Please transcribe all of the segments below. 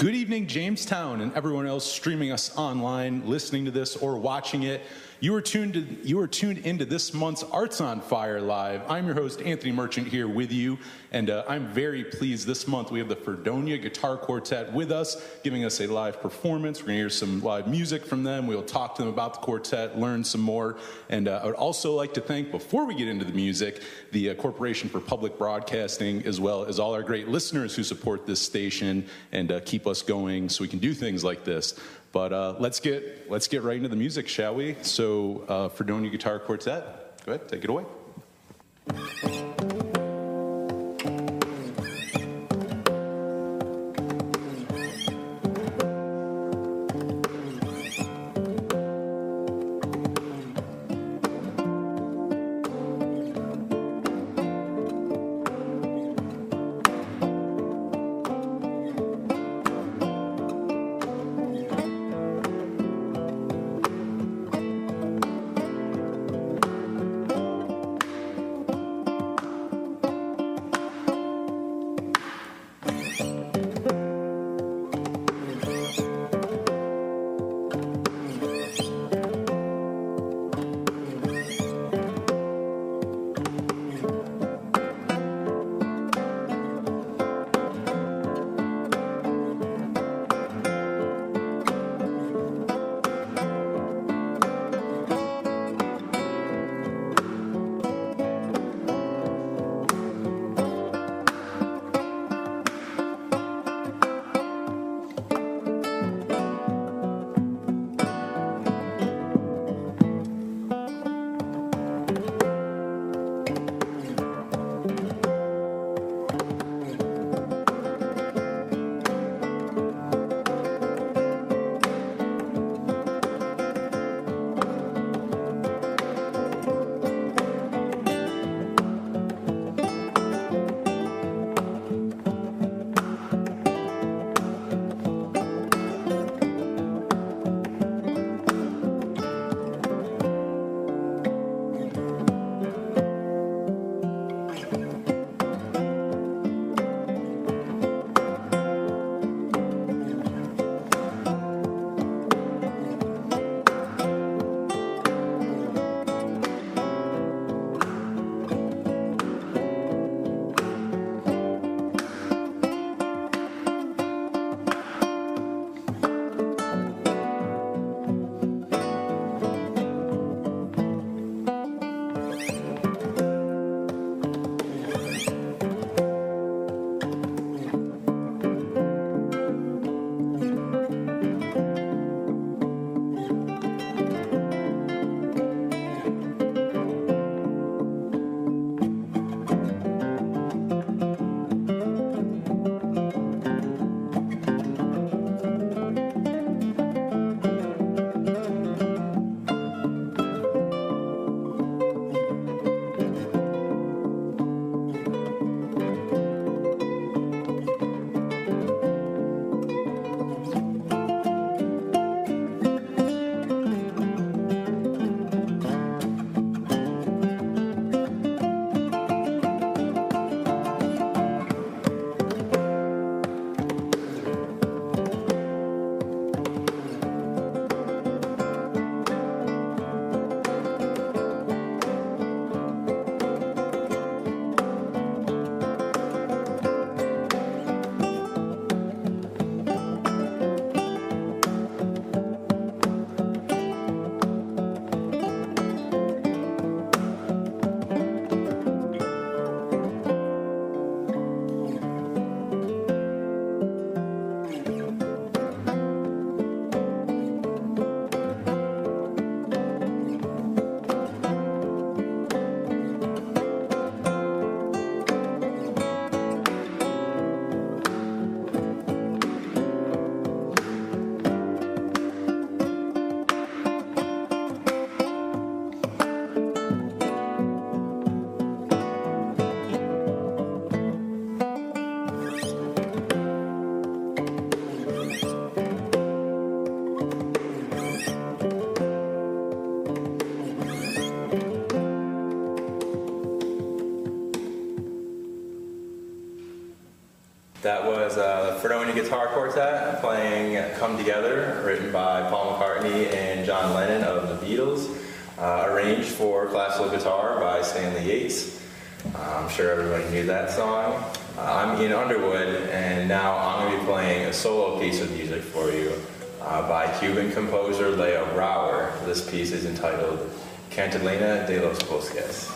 Good evening, Jamestown, and everyone else streaming us online, listening to this or watching it. You are tuned into this month's Arts on Fire Live. I'm your host, Anthony Merchant, here with you, and I'm very pleased this month we have the Fredonia Guitar Quartet with us, giving us a live performance. We're going to hear some live music from them. We'll talk to them about the quartet, learn some more, and I would also like to thank, before we get into the music, the Corporation for Public Broadcasting, as well as all our great listeners who support this station and keep us going so we can do things like this. But let's get right into the music, shall we? So, Fredonia Guitar Quartet, go ahead, take it away. Fredonia Guitar Quartet playing Come Together, written by Paul McCartney and John Lennon of the Beatles, arranged for classical guitar by Stanley Yates. I'm sure everybody knew that song. I'm Ian Underwood, and now I'm going to be playing a solo piece of music for you by Cuban composer Leo Brower. This piece is entitled Cantilena de los Bosques.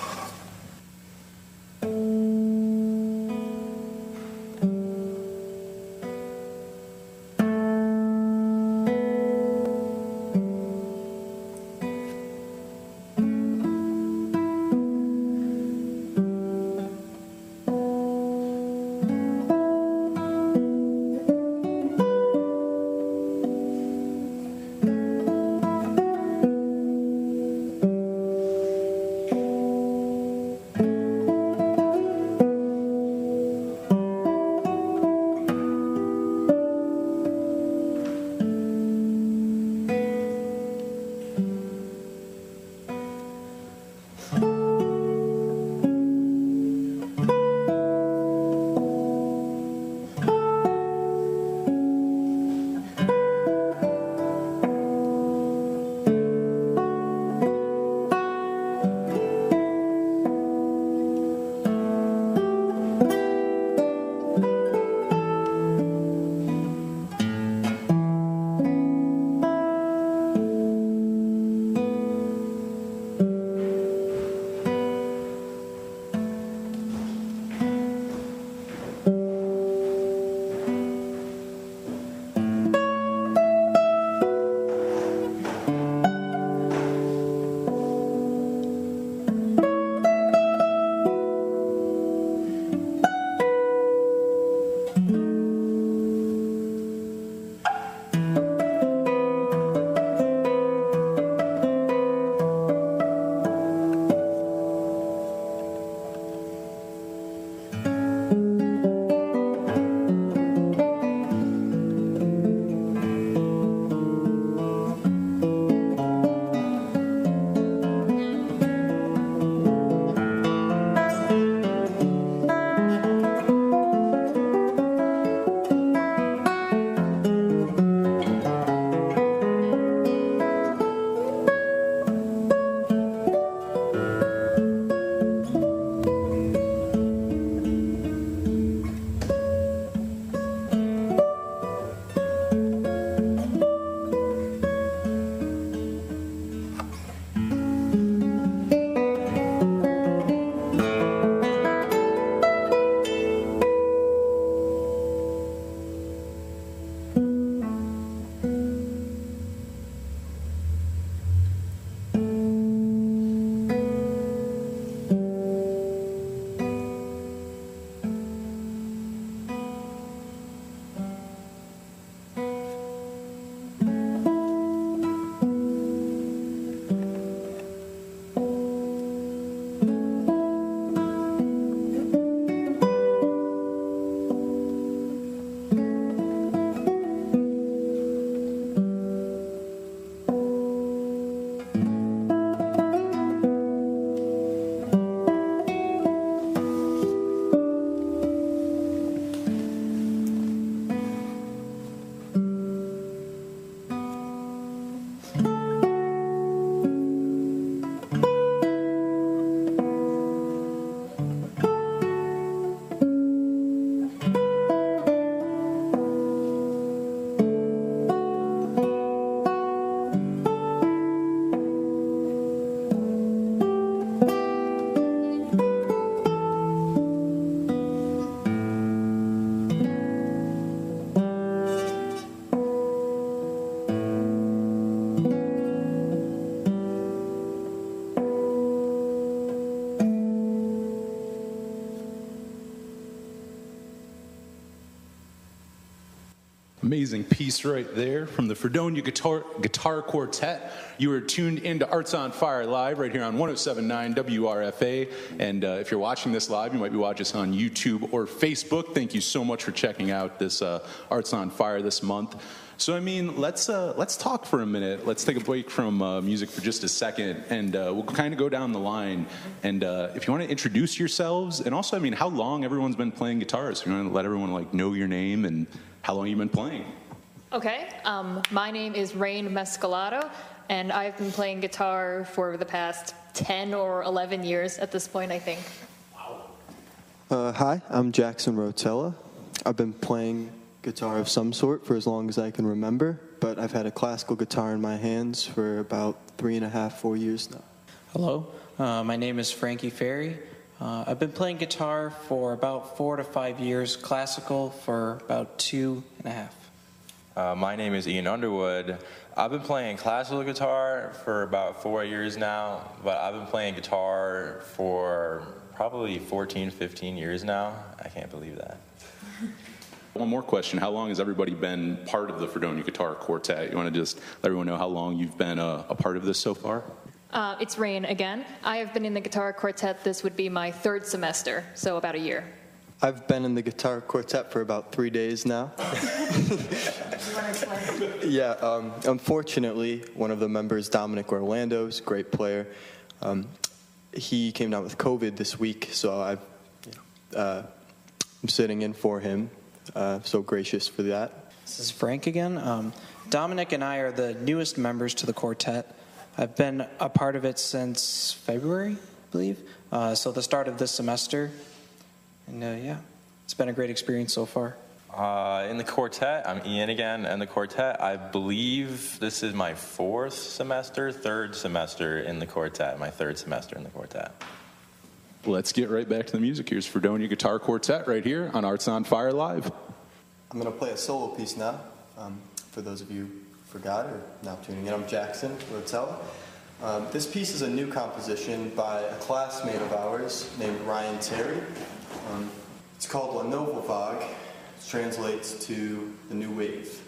Amazing piece right there from the Fredonia Guitar Quartet. You are tuned into Arts on Fire live right here on 107.9 WRFA. And if you're watching this live, you might be watching us on YouTube or Facebook. Thank you so much for checking out this Arts on Fire this month. So I mean, let's talk for a minute. Let's take a break from music for just a second, and we'll kind of go down the line. And if you want to introduce yourselves, and also I mean, how long everyone's been playing guitars? You want to let everyone like know your name and How long have you been playing? Okay, my name is Rain Mescalado, and I've been playing guitar for the past 10 or 11 years at this point, I think. Wow. Hi, I'm Jackson Rotella. I've been playing guitar of some sort for as long as I can remember, but I've had a classical guitar in my hands for about 3 and a half, 4 years now. Hello, my name is Frankie Ferry. I've been playing guitar for about 4 to 5 years, classical for about 2 and a half. My name is Ian Underwood. I've been playing classical guitar for about 4 years now, but I've been playing guitar for probably 14, 15 years now. I can't believe that. One more question. How long has everybody been part of the Fredonia Guitar Quartet? You want to just let everyone know how long you've been a part of this so far? It's Rain again. I have been in the guitar quartet. This would be my third semester, so about a year. I've been in the guitar quartet for about 3 days now. Yeah, unfortunately, one of the members, Dominic Orlando, is a great player. He came down with COVID this week, so I'm sitting in for him. So gracious for that. This is Frank again. Dominic and I are the newest members to the quartet. I've been a part of it since February, I believe, so the start of this semester. And yeah, it's been a great experience so far. In the quartet, I'm Ian again, and the quartet, I believe this is my third semester in the quartet. Let's get right back to the music. Here's Fredonia Guitar Quartet right here on Arts on Fire Live. I'm going to play a solo piece now, for those of you who forgot or now tuning in. I'm Jackson Rotella. This piece is a new composition by a classmate of ours named Ryan Terry. It's called La Nouvelle Vague. It translates to the new wave.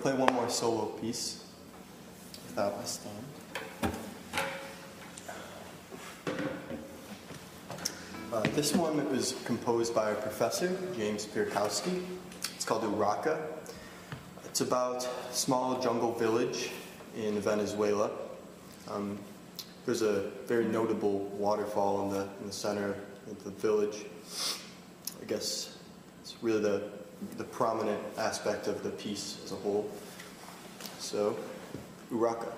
Play one more solo piece without my stand. This one it was composed by our professor, James Piorkowski. It's called Uraka. It's about a small jungle village in Venezuela. There's a very notable waterfall in the center of the village. I guess it's really the prominent aspect of the piece as a whole. So, Uraka.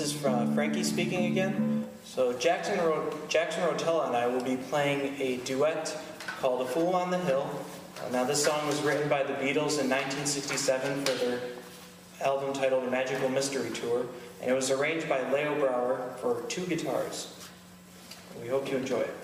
is from Frankie speaking again. So Jackson Rotella and I will be playing a duet called A Fool on the Hill. Now this song was written by the Beatles in 1967 for their album titled The Magical Mystery Tour, and it was arranged by Leo Brower for 2 guitars. We hope you enjoy it.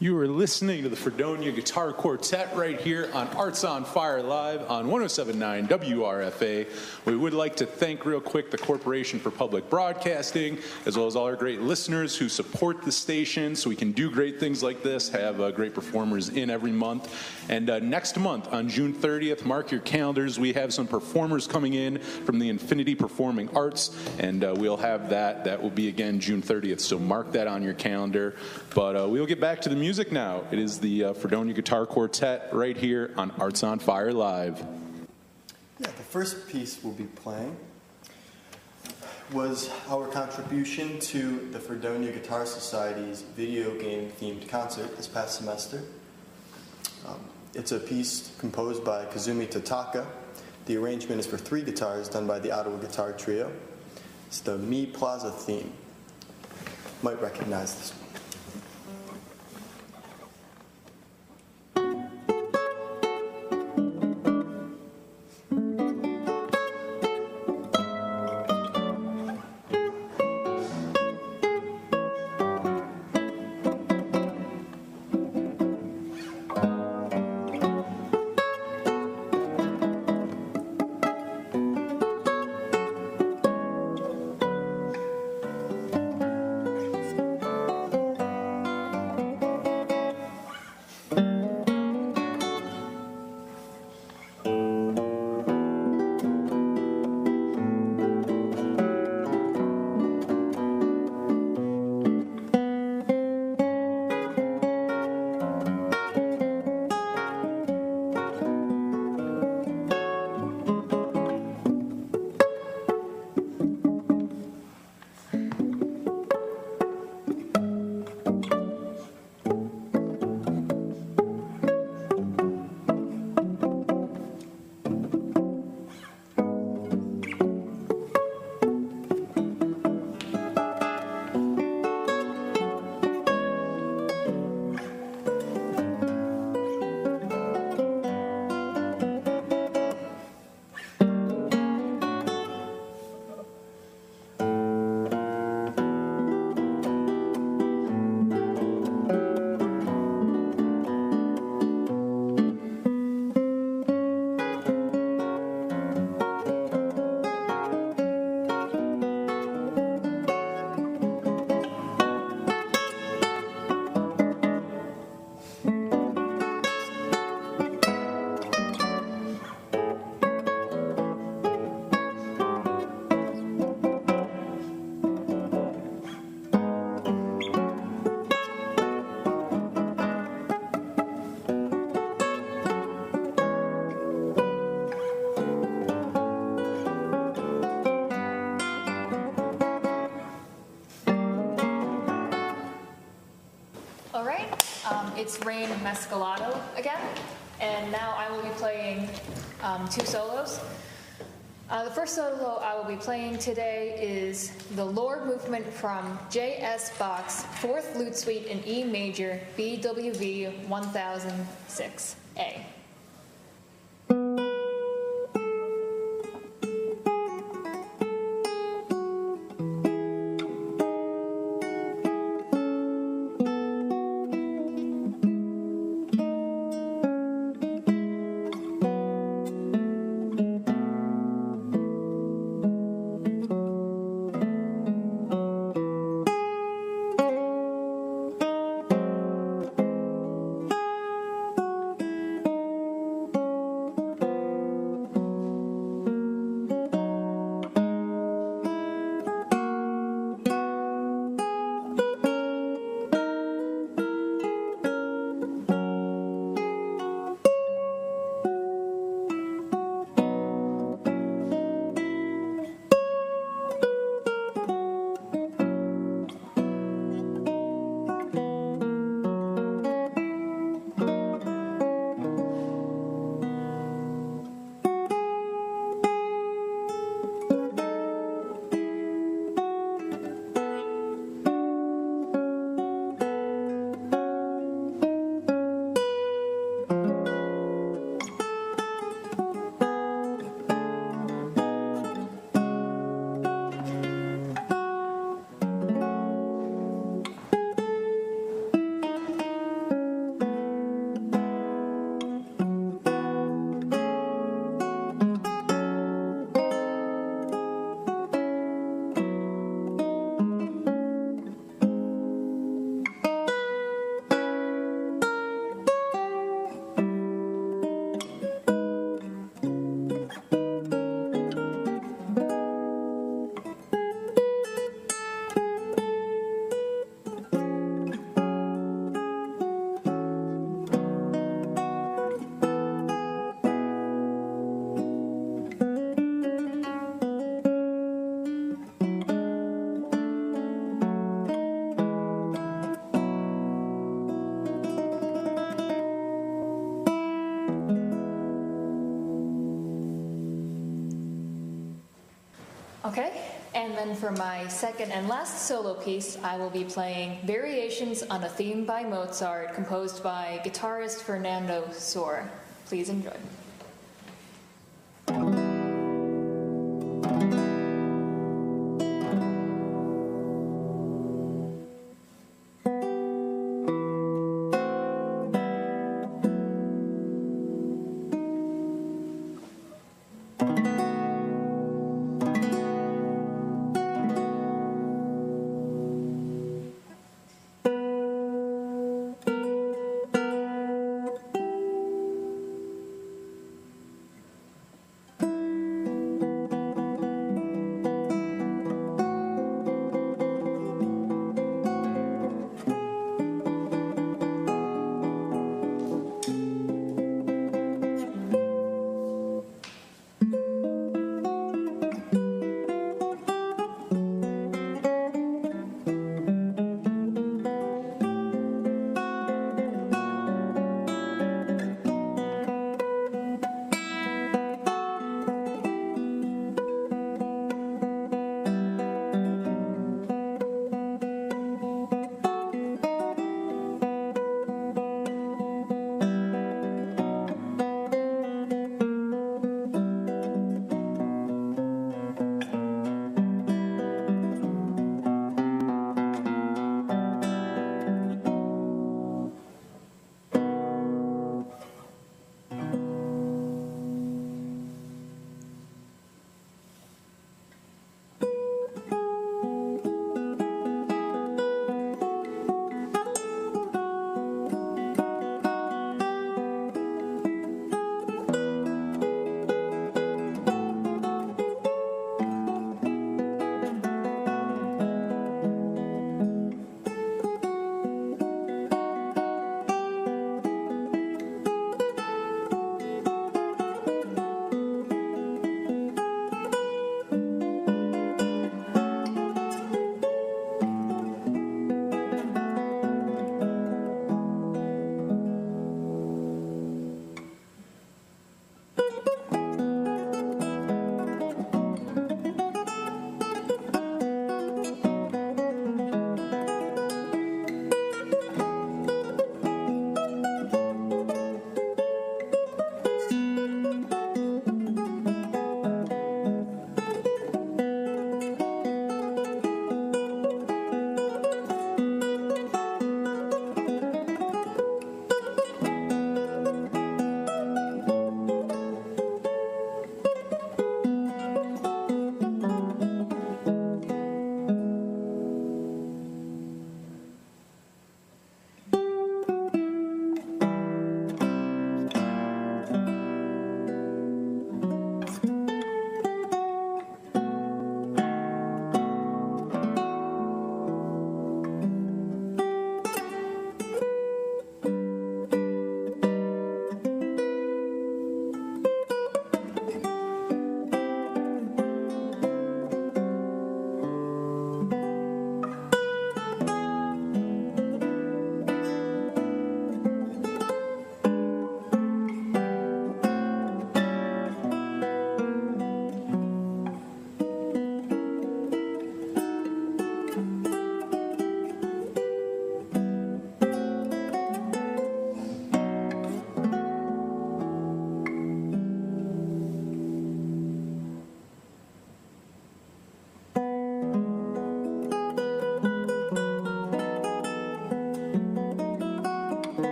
You are listening to the Fredonia Guitar Quartet right here on Arts on Fire Live on 107.9 WRFA. We would like to thank real quick the Corporation for Public Broadcasting, as well as all our great listeners who support the station so we can do great things like this, have great performers in every month. And next month on June 30th, mark your calendars, we have some performers coming in from the Infinity Performing Arts, and we'll have that. That will be again June 30th, so mark that on your calendar. But we'll get back to the music. Now, it is the Fredonia Guitar Quartet right here on Arts on Fire Live. Yeah, the first piece we'll be playing was our contribution to the Fredonia Guitar Society's video game-themed concert this past semester. It's a piece composed by Kazumi Totaka. The arrangement is for three guitars done by the Ottawa Guitar Trio. It's the Mi Plaza theme. You might recognize this one. It's Rain Mescalado again, and now I will be playing two solos. The first solo I will be playing today is the Lord movement from J.S. Bach's Fourth Lute Suite in E Major, BWV 1006A. for my second and last solo piece, I will be playing Variations on a Theme by Mozart, composed by guitarist Fernando Sor. Please enjoy.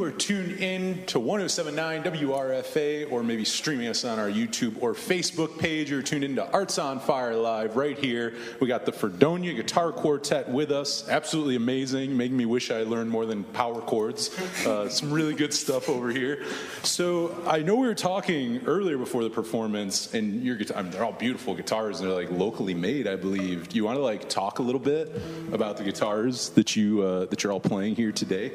you are tuned in to 107.9 WRFA, or maybe streaming us on our YouTube or Facebook page, you're tuned in to Arts on Fire Live right here. We got the Fredonia Guitar Quartet with us. Absolutely amazing. Making me wish I learned more than power chords. Some really good stuff over here. So I know we were talking earlier before the performance, and your guitar, I mean, they're all beautiful guitars, and they're like locally made, I believe. Do you want to like talk a little bit about the guitars that you're all playing here today?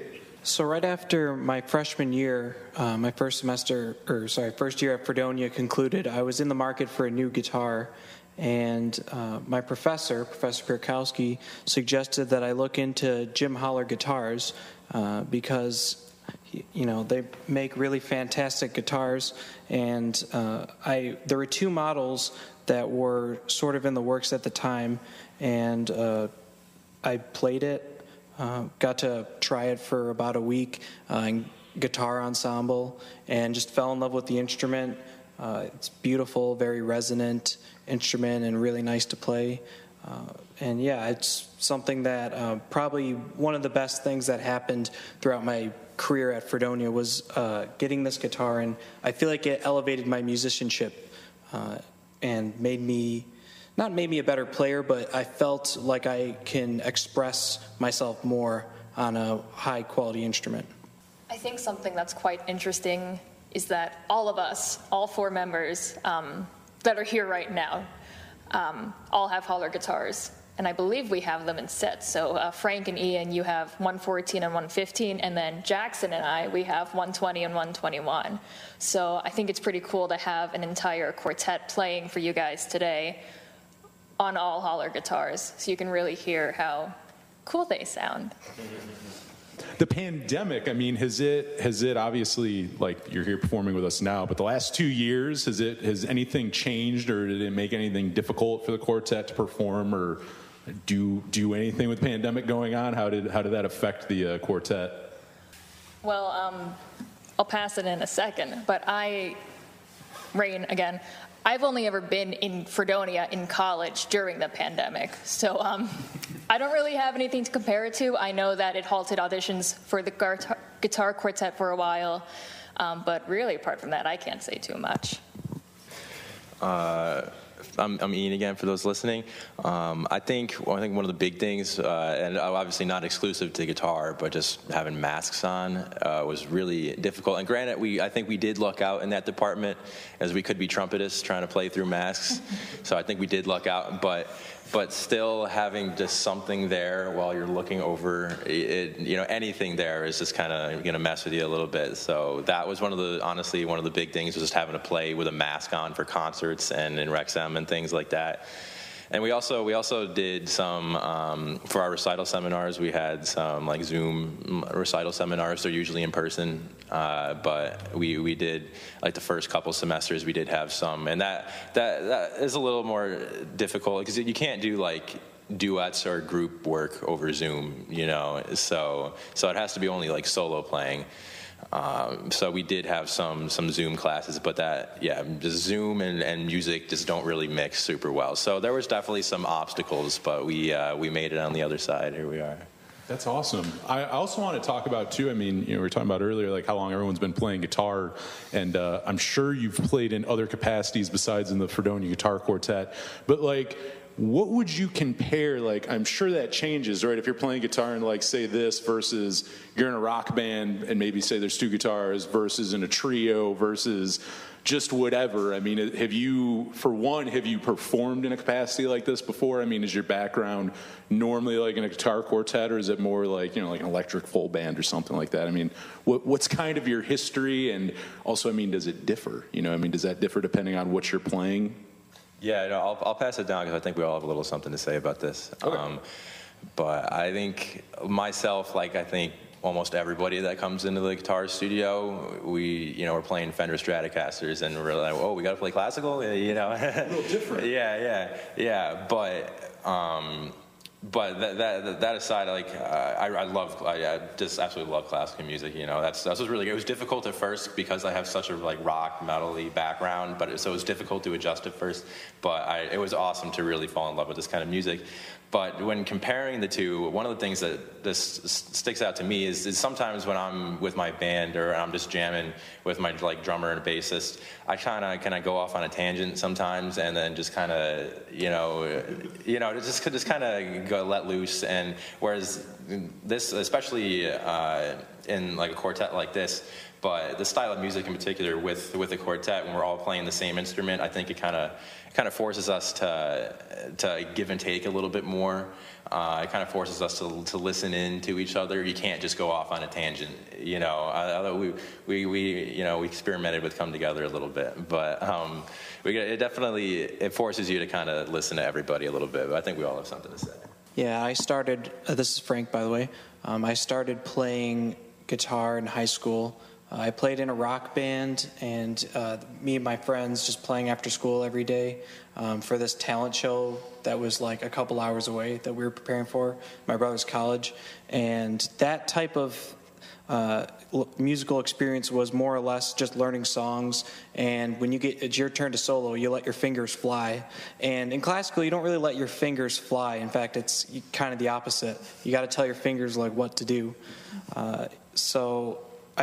So right after my freshman year, my first year at Fredonia concluded, I was in the market for a new guitar, and my professor, Professor Piorkowski, suggested that I look into Jim Holler guitars because, you know, they make really fantastic guitars, and there were two models that were sort of in the works at the time, and I played it. Got to try it for about a week in guitar ensemble and just fell in love with the instrument. It's beautiful, very resonant instrument and really nice to play. And yeah, it's something that probably one of the best things that happened throughout my career at Fredonia was getting this guitar, and I feel like it elevated my musicianship and made me... not made me a better player, but I felt like I can express myself more on a high-quality instrument. I think something that's quite interesting is that all of us, all four members that are here right now, all have Holler guitars, and I believe we have them in sets. So Frank and Ian, you have 114 and 115, and then Jackson and I, we have 120 and 121. So I think it's pretty cool to have an entire quartet playing for you guys today on all Holler guitars, so you can really hear how cool they sound. The pandemic, I mean, has it obviously, like, you're here performing with us now, but the last 2 years, has anything changed, or did it make anything difficult for the quartet to perform or do anything with the pandemic going on? How did that affect the quartet? Well, I'll pass it in a second, but I've only ever been in Fredonia in college during the pandemic, so I don't really have anything to compare it to. I know that it halted auditions for the guitar quartet for a while, but really, apart from that, I can't say too much. I'm Ian again, for those listening. I think one of the big things, and obviously not exclusive to guitar, but just having masks on was really difficult. And granted, I think we did luck out in that department, as we could be trumpetists trying to play through masks. So I think we did luck out, but still having just something there while you're looking over it, you know, anything there is just kind of going to mess with you a little bit. So that was honestly one of the big things, was just having to play with a mask on for concerts and in Rec Sem and things like that. And we also did some, for our recital seminars, we had some like Zoom recital seminars. They're usually in person, but we did, like, the first couple semesters, we did have some. And that is a little more difficult, because you can't do like duets or group work over Zoom, you know, so it has to be only like solo playing. So we did have some Zoom classes, but just Zoom and music just don't really mix super well. So there was definitely some obstacles, but we made it on the other side. Here we are. That's awesome. I also want to talk about, too, I mean, you know, we were talking about earlier, like, how long everyone's been playing guitar, and I'm sure you've played in other capacities besides in the Fredonia Guitar Quartet, but, like, what would you compare, like, I'm sure that changes, right? If you're playing guitar in, like, say this versus you're in a rock band and maybe say there's two guitars versus in a trio versus just whatever. I mean, have you performed in a capacity like this before? I mean, is your background normally like in a guitar quartet, or is it more like, you know, like an electric full band or something like that? I mean, what's kind of your history? And also, I mean, does it differ? You know, I mean, does that differ depending on what you're playing? Yeah, no, I'll pass it down, because I think we all have a little something to say about this. Okay. But I think myself, like I think almost everybody that comes into the guitar studio, we're playing Fender Stratocasters, and we're like, oh, we got to play classical, you know. A little different. Yeah. But that aside, like, I just absolutely love classical music. You know, that's what's really good. It was difficult at first because I have such a like rock metal-y background, but so it was difficult to adjust at first. But it was awesome to really fall in love with this kind of music. But when comparing the two, one of the things that this sticks out to me is sometimes when I'm with my band or I'm just jamming with my drummer and bassist, I kind of go off on a tangent sometimes, and then just kind of just kind of go let loose. And whereas this, especially in like a quartet like this, but the style of music in particular with a quartet, when we're all playing the same instrument, I think it kind of forces us to give and take a little bit more. It kind of forces us to listen in to each other. You can't just go off on a tangent, you know. Although we experimented with Come Together a little bit, but it forces you to kind of listen to everybody a little bit. But I think we all have something to say. Yeah, I started. This is Frank, by the way. I started playing guitar in high school. I played in a rock band, and me and my friends just playing after school every day for this talent show that was like a couple hours away that we were preparing for my brother's college. And that type of musical experience was more or less just learning songs. And when it's your turn to solo, you let your fingers fly. And in classical, you don't really let your fingers fly. In fact, it's kind of the opposite. You got to tell your fingers like what to do.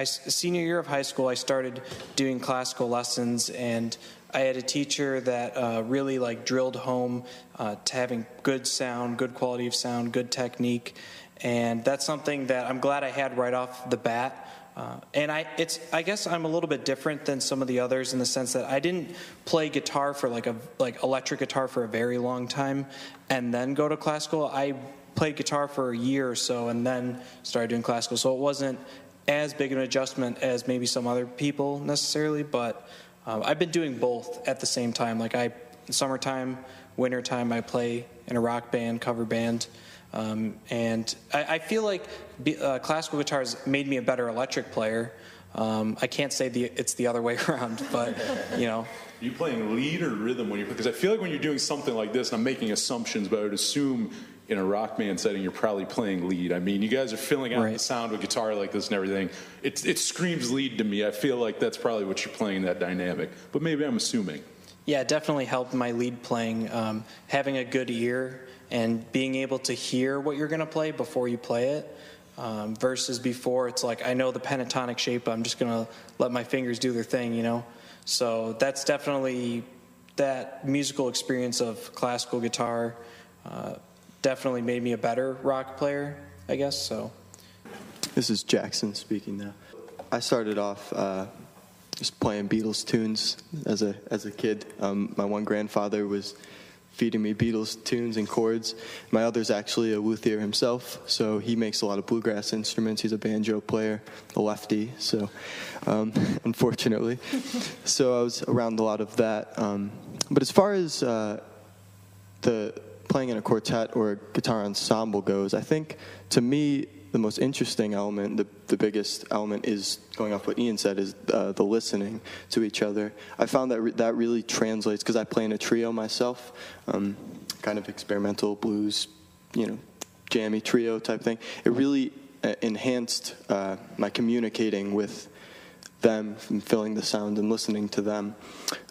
Senior year of high school, I started doing classical lessons, and I had a teacher that really drilled home to having good sound, good quality of sound, good technique, and that's something that I'm glad I had right off the bat. I guess I'm a little bit different than some of the others in the sense that I didn't play guitar for electric guitar for a very long time, and then go to classical. I played guitar for a year or so, and then started doing classical. So it wasn't as big an adjustment as maybe some other people necessarily, but I've been doing both at the same time. Summertime, wintertime, I play in a rock band, cover band, and I feel like classical guitar has made me a better electric player. I can't say it's the other way around, but you know. Are you playing lead or rhythm when you play? Because I feel like when you're doing something like this, and I'm making assumptions, but I would assume in a rock band setting, you're probably playing lead. I mean, you guys are filling out the sound with guitar like this and everything. It screams lead to me. I feel like that's probably what you're playing, that dynamic. But maybe I'm assuming. Yeah, it definitely helped my lead playing. Having a good ear and being able to hear what you're going to play before you play it versus before it's like, I know the pentatonic shape. I'm just going to let my fingers do their thing, you know. So that's definitely that musical experience of classical guitar definitely made me a better rock player, I guess, so. This is Jackson speaking now. I started off just playing Beatles tunes as a kid. My one grandfather was feeding me Beatles tunes and chords. My other's actually a luthier himself, so he makes a lot of bluegrass instruments. He's a banjo player, a lefty, so unfortunately. So I was around a lot of that. But as far as the playing in a quartet or a guitar ensemble goes, I think, to me, the most interesting element, the biggest element is, going off what Ian said, is the listening to each other. I found that that really translates, because I play in a trio myself, kind of experimental blues, you know, jammy trio type thing. It really enhanced my communicating with them and filling the sound and listening to them.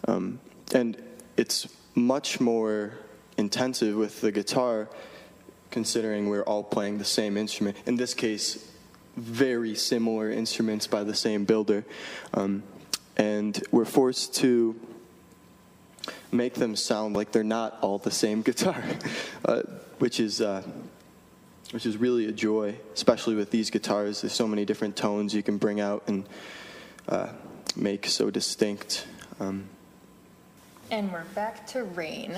And it's much more intensive with the guitar, considering we're all playing the same instrument. In this case, very similar instruments by the same builder. And we're forced to make them sound like they're not all the same guitar, which is really a joy, especially with these guitars. There's so many different tones you can bring out and make so distinct. And we're back to Rain.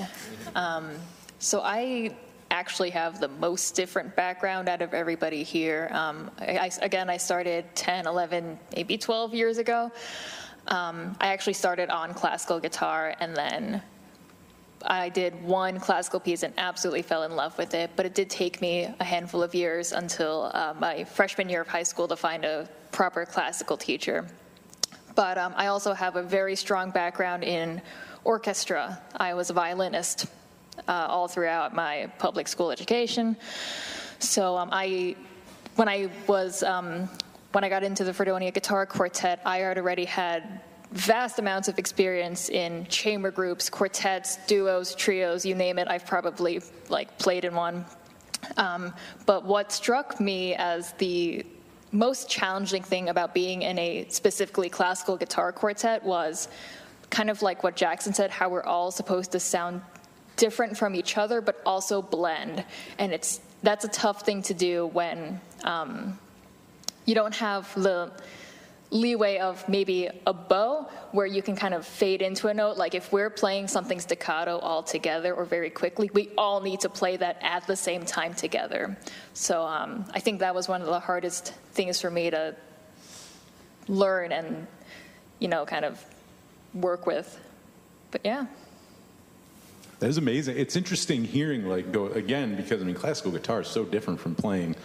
So I actually have the most different background out of everybody here. I started 10, 11, maybe 12 years ago. I actually started on classical guitar, and then I did one classical piece and absolutely fell in love with it. But it did take me a handful of years until my freshman year of high school to find a proper classical teacher. But I also have a very strong background in orchestra. I was a violinist all throughout my public school education. So when I got into the Fredonia Guitar Quartet, I already had vast amounts of experience in chamber groups, quartets, duos, trios, you name it. I've probably played in one. But what struck me as the most challenging thing about being in a specifically classical guitar quartet was kind of like what Jackson said, how we're all supposed to sound different from each other, but also blend. And that's a tough thing to do when you don't have the leeway of maybe a bow where you can kind of fade into a note. Like if we're playing something staccato all together or very quickly, we all need to play that at the same time together. So I think that was one of the hardest things for me to learn and, kind of work with. But yeah. That is amazing. It's interesting hearing, because I mean, classical guitar is so different from playing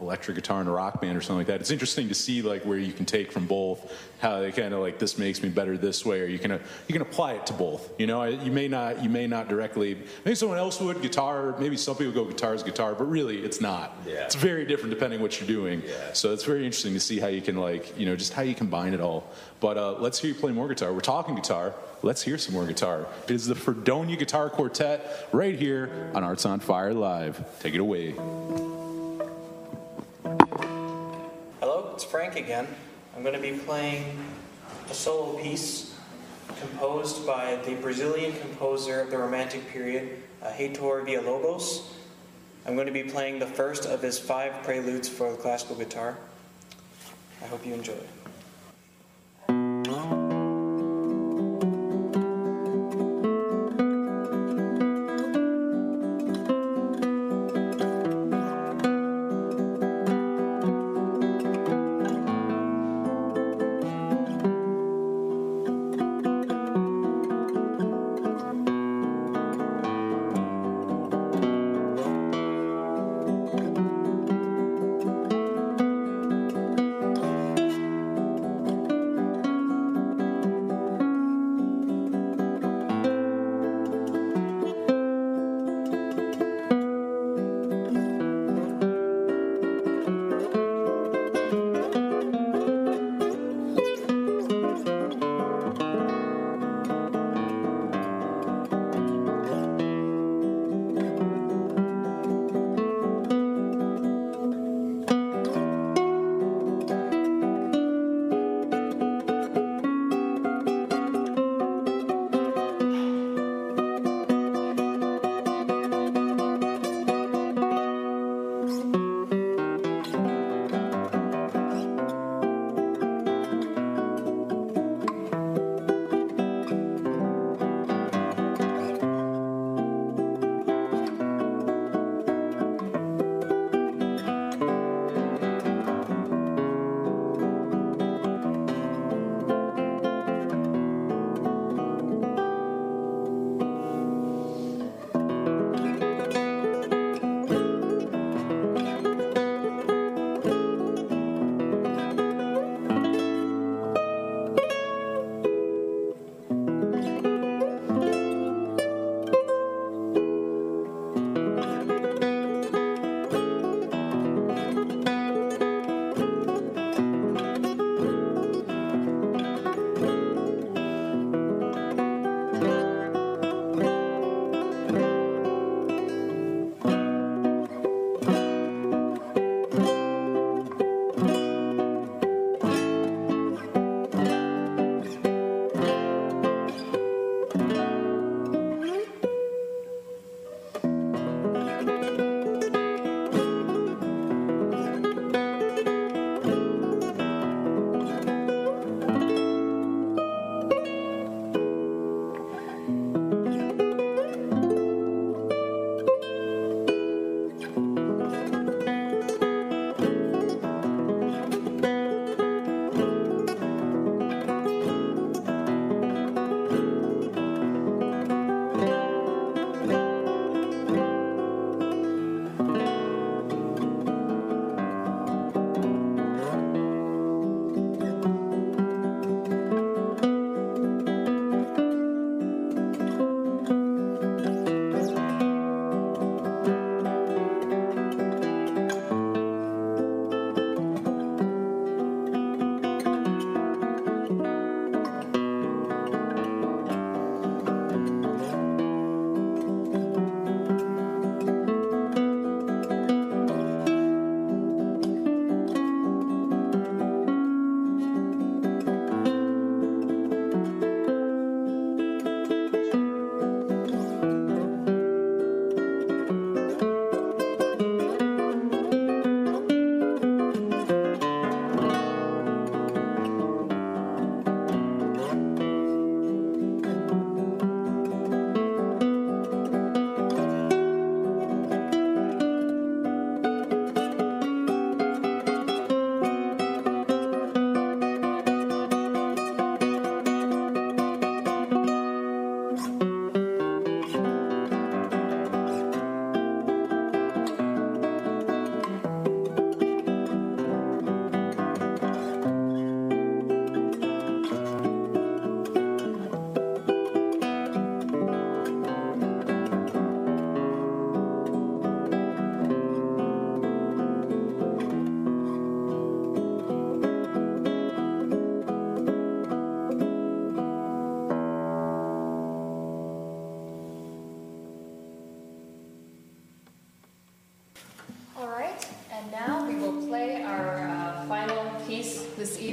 electric guitar in a rock band or something like that. It's interesting to see where you can take from both, how they kind of this makes me better this way, or you can apply it to both. You may not directly. Maybe someone else would guitar. Maybe some people go guitar is guitar, but really it's not. Yeah. It's very different depending on what you're doing. Yeah. So it's very interesting to see how you can just how you combine it all. But let's hear you play more guitar. We're talking guitar. Let's hear some more guitar. It is the Fredonia Guitar Quartet right here on Arts on Fire Live. Take it away. Hello, it's Frank again. I'm going to be playing a solo piece composed by the Brazilian composer of the Romantic period, Heitor Villa-Lobos. I'm going to be playing the first of his 5 preludes for the classical guitar. I hope you enjoy it.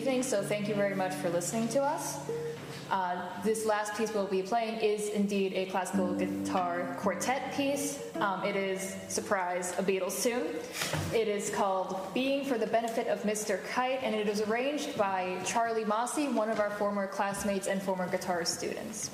evening, so thank you very much for listening to us. This last piece we'll be playing is indeed a classical guitar quartet piece. It is, surprise, a Beatles tune. It is called Being for the Benefit of Mr. Kite, and it is arranged by Charlie Mosse, one of our former classmates and former guitar students.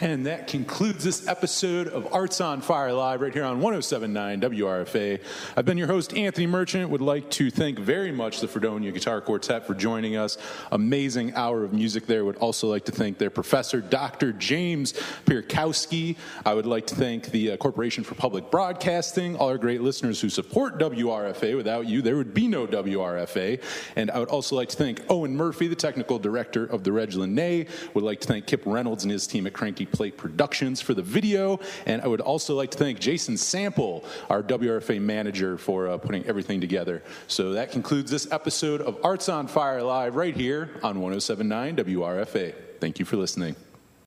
And that concludes this episode of Arts on Fire Live right here on 107.9 WRFA. I've been your host, Anthony Merchant. Would like to thank very much the Fredonia Guitar Quartet for joining us. Amazing hour of music there. Would also like to thank their professor, Dr. James Piorkowski. I would like to thank the Corporation for Public Broadcasting, all our great listeners who support WRFA. Without you, there would be no WRFA. And I would also like to thank Owen Murphy, the technical director of the Reg Lene. Would like to thank Kip Reynolds and his team at Cranky Play Productions for the video, and I would also like to thank Jason Sample, our WRFA manager, for putting everything together. So that concludes this episode of Arts on Fire Live right here on 107.9 WRFA. Thank you for listening.